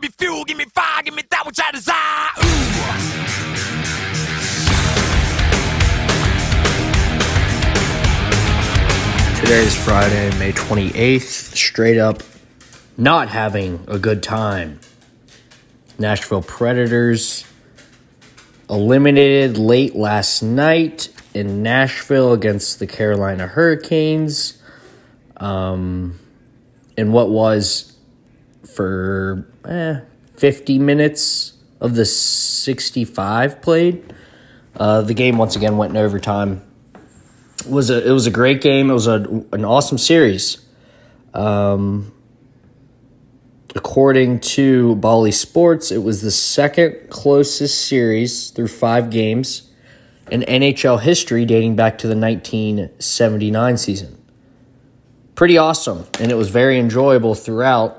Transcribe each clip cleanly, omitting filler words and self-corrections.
Give me fuel, give me fire, give me that which I desire. Ooh. Today is Friday, May 28th, straight up not having a good time. Nashville Predators eliminated late last night in Nashville against the Carolina Hurricanes. In what was for 50 minutes of the 65 played. The game once again went in overtime. It was a great game. It was an awesome series. According to Bally Sports, it was the second closest series through 5 games in NHL history dating back to the 1979 season. Pretty awesome, and it was very enjoyable throughout.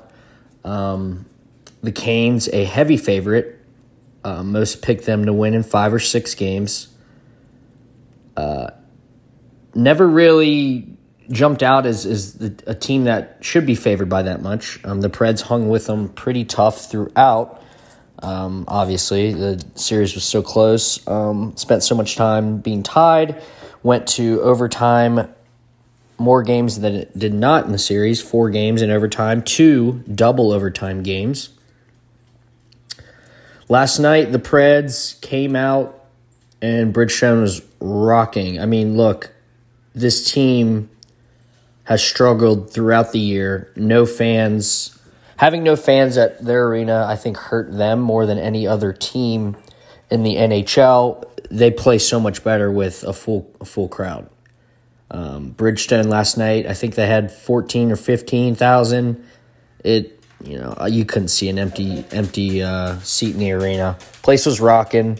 The Canes, a heavy favorite. Most picked them to win in 5 or 6 games. Never really jumped out as a team that should be favored by that much. The Preds hung with them pretty tough throughout. Obviously, the series was so close. Spent so much time being tied. Went to overtime, more games than it did not in the series. 4 games in overtime, 2 double overtime games. Last night, the Preds came out and Bridgestone was rocking. I mean, look. This team has struggled throughout the year. No fans. Having no fans at their arena, I think, hurt them more than any other team in the NHL. They play so much better with a full crowd. Bridgestone last night, I think they had 14 or 15,000. You couldn't see an empty seat in the arena. Place was rocking.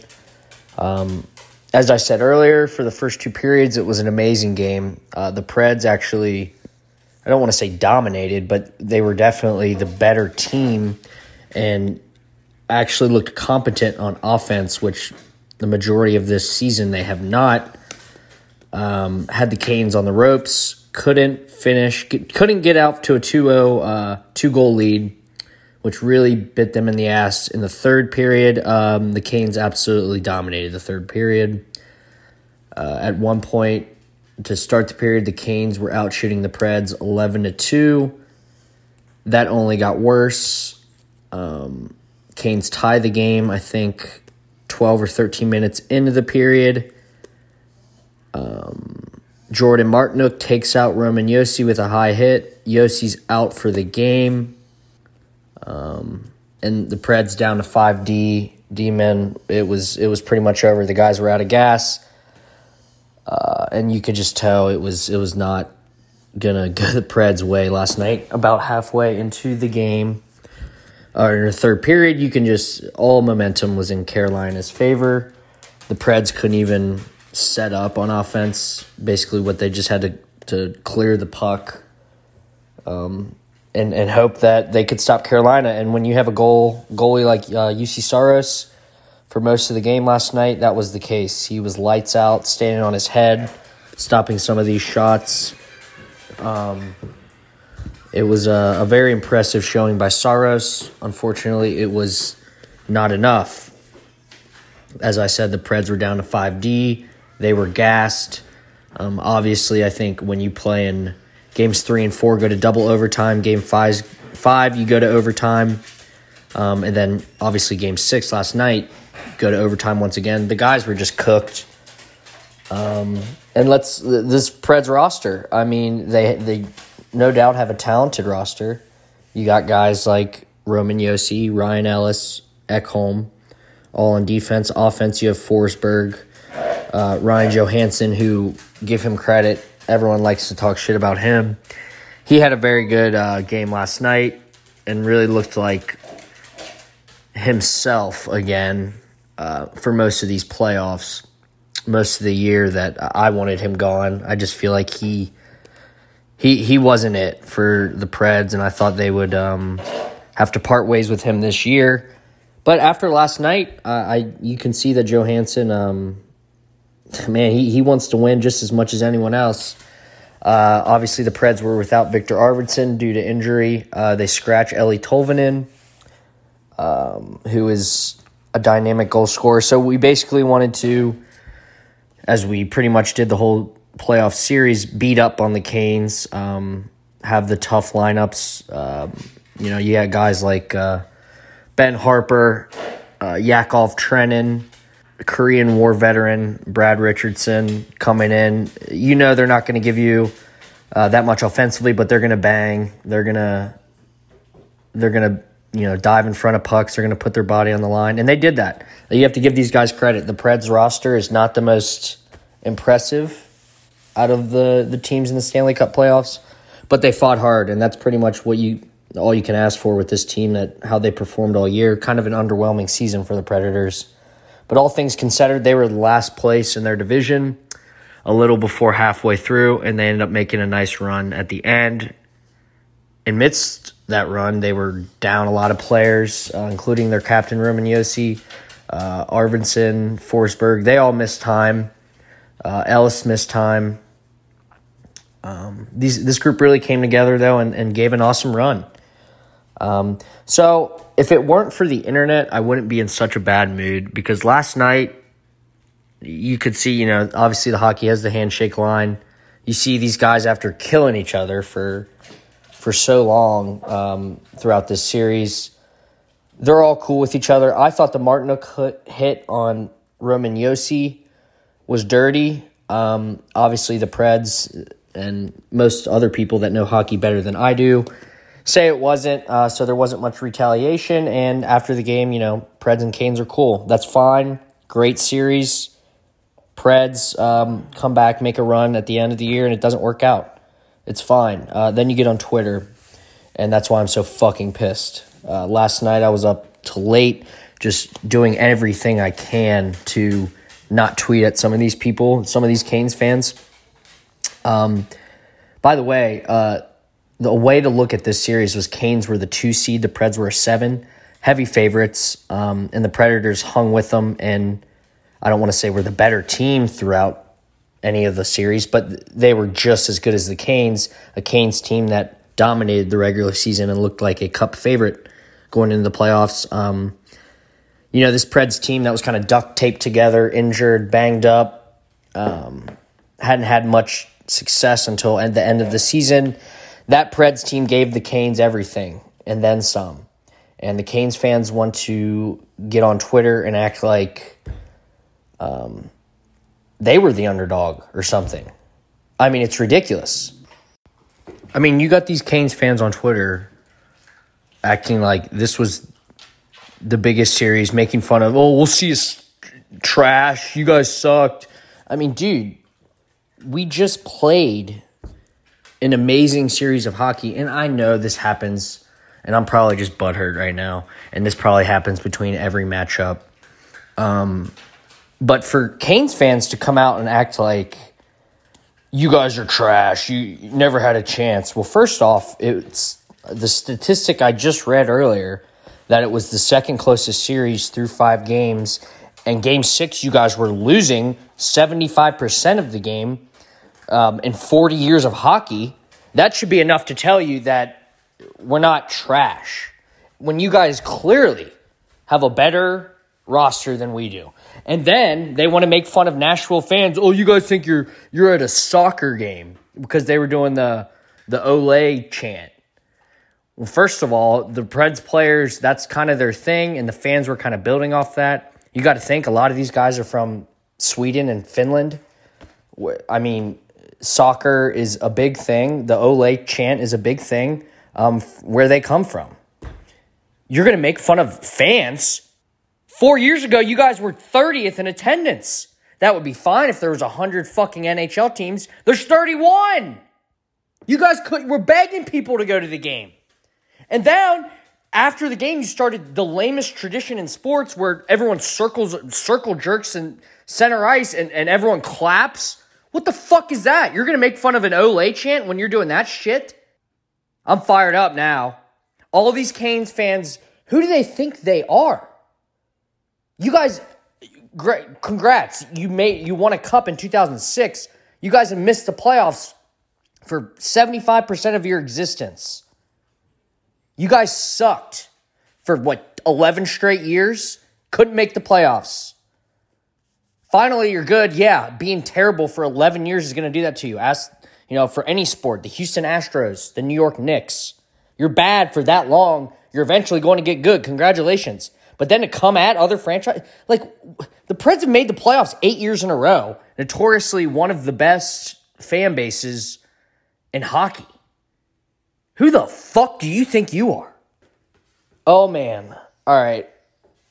As I said earlier, for the first 2 periods, it was an amazing game. The Preds actually, I don't want to say dominated, but they were definitely the better team and actually looked competent on offense, which the majority of this season they have not. Had the Canes on the ropes, couldn't finish, couldn't get out to a 2-0, 2-goal lead, which really bit them in the ass in the third period. The Canes absolutely dominated the third period. At one point, to start the period, the Canes were out shooting the Preds 11-2. That only got worse. Canes tie the game, I think, 12 or 13 minutes into the period. Jordan Martinook takes out Roman Josi with a high hit. Josi's out for the game. And the Preds down to 5 D-men. It was pretty much over. The guys were out of gas, and you could just tell it was not gonna go the Preds' way last night. About halfway into the game, or in the third period, all momentum was in Carolina's favor. The Preds couldn't even set up on offense. Basically, what they just had to clear the puck. And hope that they could stop Carolina. And when you have a goalie like Juuse Saros for most of the game last night, that was the case. He was lights out, standing on his head, stopping some of these shots. It was a very impressive showing by Saros. Unfortunately, it was not enough. As I said, the Preds were down to 5D. They were gassed. Obviously, I think when you play in Games 3 and 4 go to double overtime. Game 5, you go to overtime. And then, obviously, Game 6 last night, go to overtime once again. The guys were just cooked. And this Preds roster, I mean, they no doubt have a talented roster. You got guys like Roman Josi, Ryan Ellis, Ekholm, all on defense. Offense, you have Forsberg, Ryan Johansson, who, give him credit, everyone likes to talk shit about him. He had a very good game last night and really looked like himself again for most of these playoffs, most of the year that I wanted him gone. I just feel like he wasn't it for the Preds, and I thought they would have to part ways with him this year. But after last night, you can see that Johansson man, he wants to win just as much as anyone else. Obviously, the Preds were without Victor Arvidsson due to injury. They scratch Eeli Tolvanen. who is a dynamic goal scorer. So we basically wanted to, as we pretty much did the whole playoff series, beat up on the Canes, have the tough lineups. You know, you had guys like Ben Harper, Yakov Trenin, Korean War veteran Brad Richardson coming in. You know they're not going to give you that much offensively, but they're going to bang. They're going to dive in front of pucks. They're going to put their body on the line, and they did that. You have to give these guys credit. The Preds roster is not the most impressive out of the teams in the Stanley Cup playoffs, but they fought hard, and that's pretty much what all you can ask for with this team, that how they performed all year. Kind of an underwhelming season for the Predators. But all things considered, they were last place in their division a little before halfway through, and they ended up making a nice run at the end. Amidst that run, they were down a lot of players, including their captain, Roman Josi, Arvidsson, Forsberg. They all missed time. Ellis missed time. This group really came together, though, and gave an awesome run. So if it weren't for the internet, I wouldn't be in such a bad mood, because last night you could see, obviously the hockey has the handshake line. You see these guys after killing each other for so long throughout this series. They're all cool with each other. I thought the Martinook hit on Roman Josi was dirty. Obviously the Preds and most other people that know hockey better than I do say it wasn't, so there wasn't much retaliation. And after the game, Preds and Canes are cool. That's fine. Great series. Preds come back, make a run at the end of the year, and it doesn't work out. It's fine. Then you get on Twitter, and that's why I'm so fucking pissed. Last night I was up till late just doing everything I can to not tweet at some of these people, some of these Canes fans. By the way, the way to look at this series was Canes were the 2 seed, the Preds were a 7, heavy favorites, and the Predators hung with them. And I don't want to say we're the better team throughout any of the series, but they were just as good as the Canes, a Canes team that dominated the regular season and looked like a cup favorite going into the playoffs. This Preds team that was kind of duct taped together, injured, banged up, hadn't had much success until at the end of the season. That Preds team gave the Canes everything, and then some. And the Canes fans want to get on Twitter and act like they were the underdog or something. I mean, it's ridiculous. I mean, you got these Canes fans on Twitter acting like this was the biggest series, making fun of, we'll see it's trash, you guys sucked. I mean, dude, we just played an amazing series of hockey, and I know this happens, and I'm probably just butthurt right now, and this probably happens between every matchup. But for Canes fans to come out and act like you guys are trash, you never had a chance. Well, first off, it's the statistic I just read earlier that it was the second closest series through 5 games, and game 6 you guys were losing 75% of the game. In 40 years of hockey, that should be enough to tell you that we're not trash, when you guys clearly have a better roster than we do. And then they want to make fun of Nashville fans. Oh, you guys think you're at a soccer game because they were doing the Olé chant. Well, first of all, the Preds players, that's kind of their thing, and the fans were kind of building off that. You got to think a lot of these guys are from Sweden and Finland. I mean, soccer is a big thing. The Olé chant is a big thing where they come from. You're going to make fun of fans. 4 years ago, you guys were 30th in attendance. That would be fine if there was 100 fucking NHL teams. There's 31. You guys were begging people to go to the game. And then after the game, you started the lamest tradition in sports where everyone circle jerks in center ice and everyone claps. What the fuck is that? You're going to make fun of an Olé chant when you're doing that shit? I'm fired up now. All these Canes fans, who do they think they are? You guys, great, congrats. You won a cup in 2006. You guys have missed the playoffs for 75% of your existence. You guys sucked for, what, 11 straight years, couldn't make the playoffs. Finally, you're good. Yeah, being terrible for 11 years is going to do that to you. Ask, for any sport, the Houston Astros, the New York Knicks. You're bad for that long. You're eventually going to get good. Congratulations. But then to come at other franchises, like the Preds have made the playoffs 8 years in a row, notoriously one of the best fan bases in hockey. Who the fuck do you think you are? Oh, man. All right.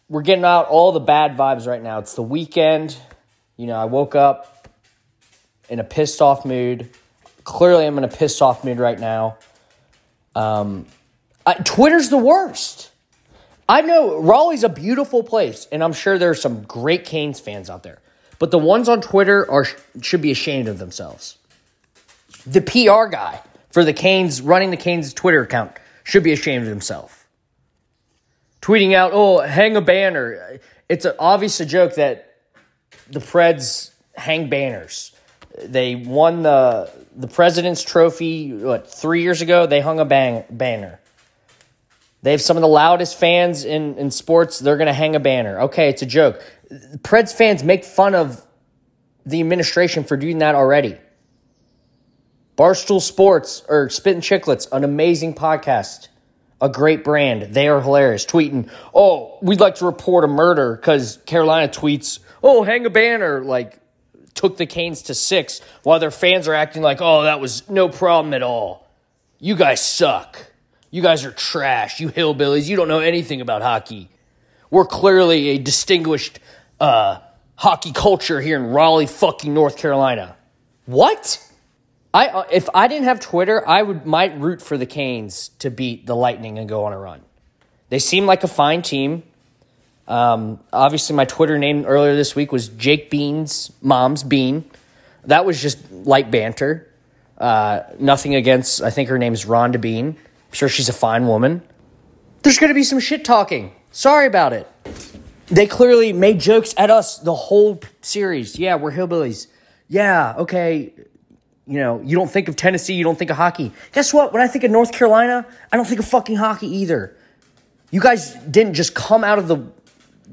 We're getting out all the bad vibes right now. It's the weekend. I woke up in a pissed off mood. Clearly, I'm in a pissed off mood right now. Twitter's the worst. I know Raleigh's a beautiful place, and I'm sure there are some great Canes fans out there. But the ones on Twitter should be ashamed of themselves. The PR guy for the Canes, running the Canes Twitter account, should be ashamed of himself. Tweeting out, hang a banner. It's obvious a joke that the Preds hang banners. They won the President's Trophy, 3 years ago? They hung a banner. They have some of the loudest fans in sports. They're going to hang a banner. Okay, it's a joke. Preds fans make fun of the administration for doing that already. Barstool Sports, or Spittin' Chicklets, an amazing podcast. A great brand. They are hilarious. Tweeting, we'd like to report a murder because Carolina tweets, hang a banner, took the Canes to 6, while their fans are acting like, that was no problem at all. You guys suck. You guys are trash. You hillbillies. You don't know anything about hockey. We're clearly a distinguished hockey culture here in Raleigh, fucking North Carolina. What? If I didn't have Twitter, I might root for the Canes to beat the Lightning and go on a run. They seem like a fine team. Obviously, my Twitter name earlier this week was Jake Bean's Mom's Bean. That was just light banter. Nothing against, I think her name's Rhonda Bean. I'm sure she's a fine woman. There's going to be some shit talking. Sorry about it. They clearly made jokes at us the whole series. Yeah, we're hillbillies. Yeah, okay. You don't think of Tennessee, you don't think of hockey. Guess what? When I think of North Carolina, I don't think of fucking hockey either. You guys didn't just come out of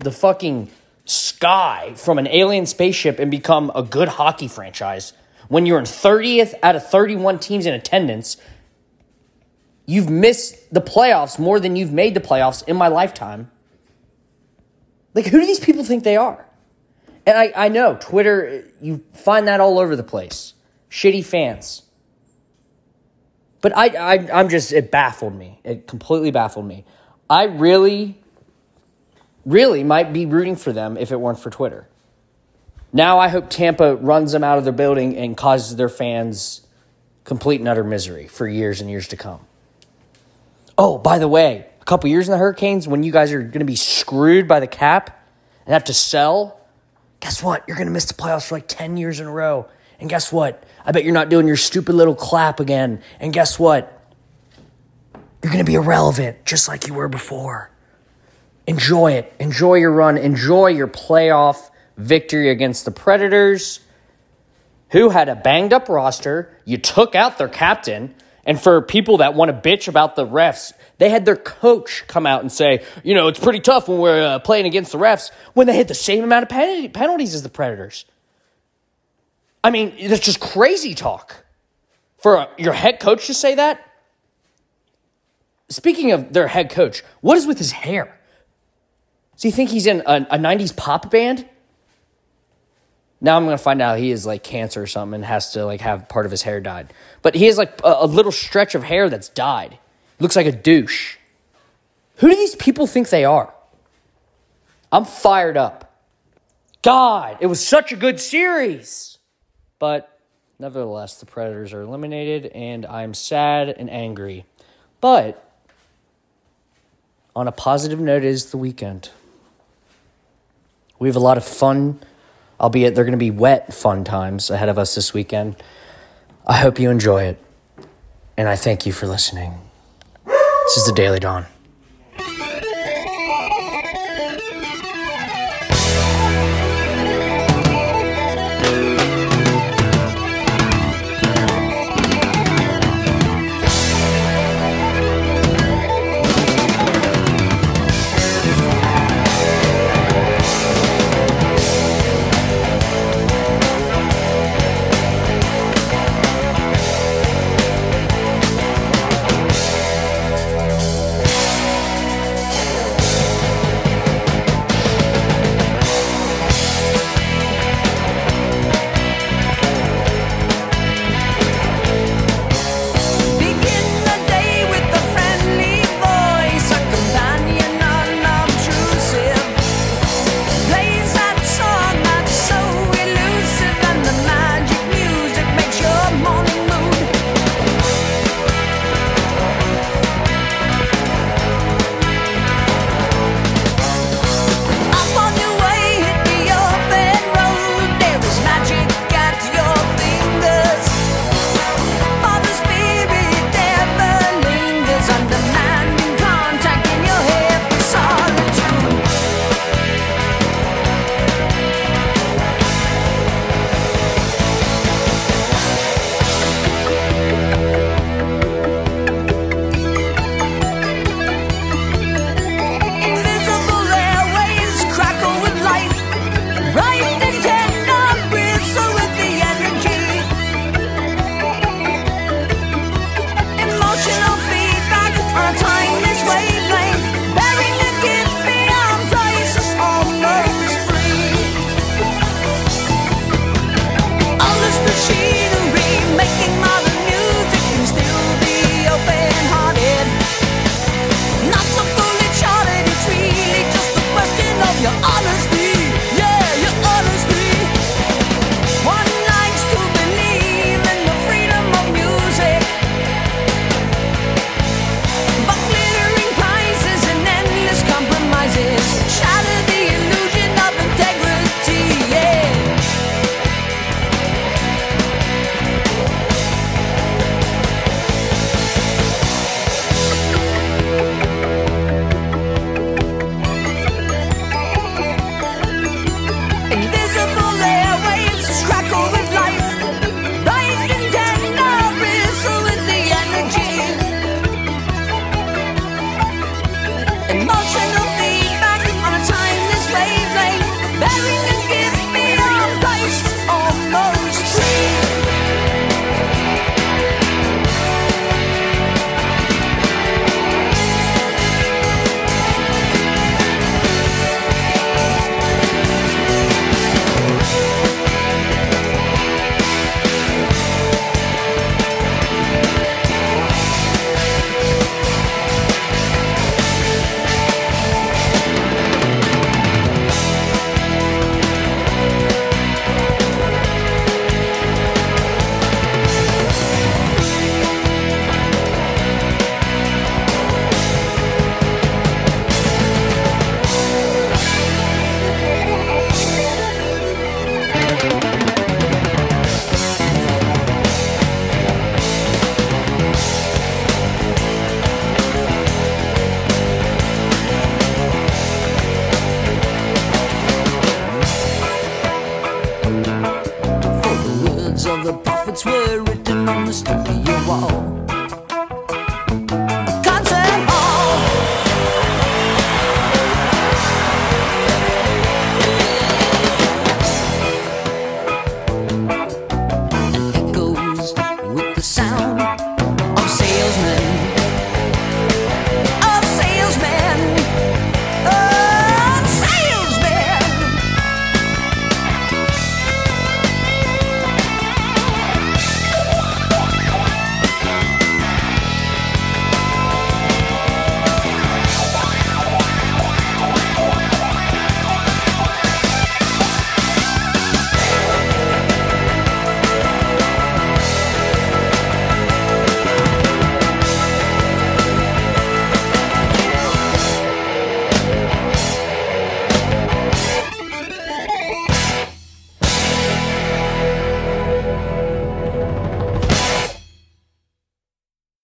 the fucking sky from an alien spaceship and become a good hockey franchise. When you're in 30th out of 31 teams in attendance, you've missed the playoffs more than you've made the playoffs in my lifetime. Who do these people think they are? And I know, Twitter, you find that all over the place. Shitty fans. But I'm just, it baffled me. It completely baffled me. I really, really might be rooting for them if it weren't for Twitter. Now I hope Tampa runs them out of their building and causes their fans complete and utter misery for years and years to come. Oh, by the way, a couple years in the Hurricanes when you guys are going to be screwed by the cap and have to sell, guess what? You're going to miss the playoffs for 10 years in a row. And guess what? I bet you're not doing your stupid little clap again. And guess what? You're going to be irrelevant, just like you were before. Enjoy it. Enjoy your run. Enjoy your playoff victory against the Predators, who had a banged-up roster. You took out their captain. And for people that want to bitch about the refs, they had their coach come out and say, it's pretty tough when we're playing against the refs when they hit the same amount of penalties as the Predators. I mean, that's just crazy talk. For your head coach to say that? Speaking of their head coach, what is with his hair? Does he think he's in a 90s pop band? Now I'm going to find out he is cancer or something and has to have part of his hair dyed. But he has a little stretch of hair that's dyed. Looks like a douche. Who do these people think they are? I'm fired up. God, it was such a good series. But nevertheless, the Predators are eliminated, and I'm sad and angry. But on a positive note, it is the weekend. We have a lot of fun, albeit they're going to be wet fun times ahead of us this weekend. I hope you enjoy it, and I thank you for listening. This is the Daily Dawn. on the studio wall.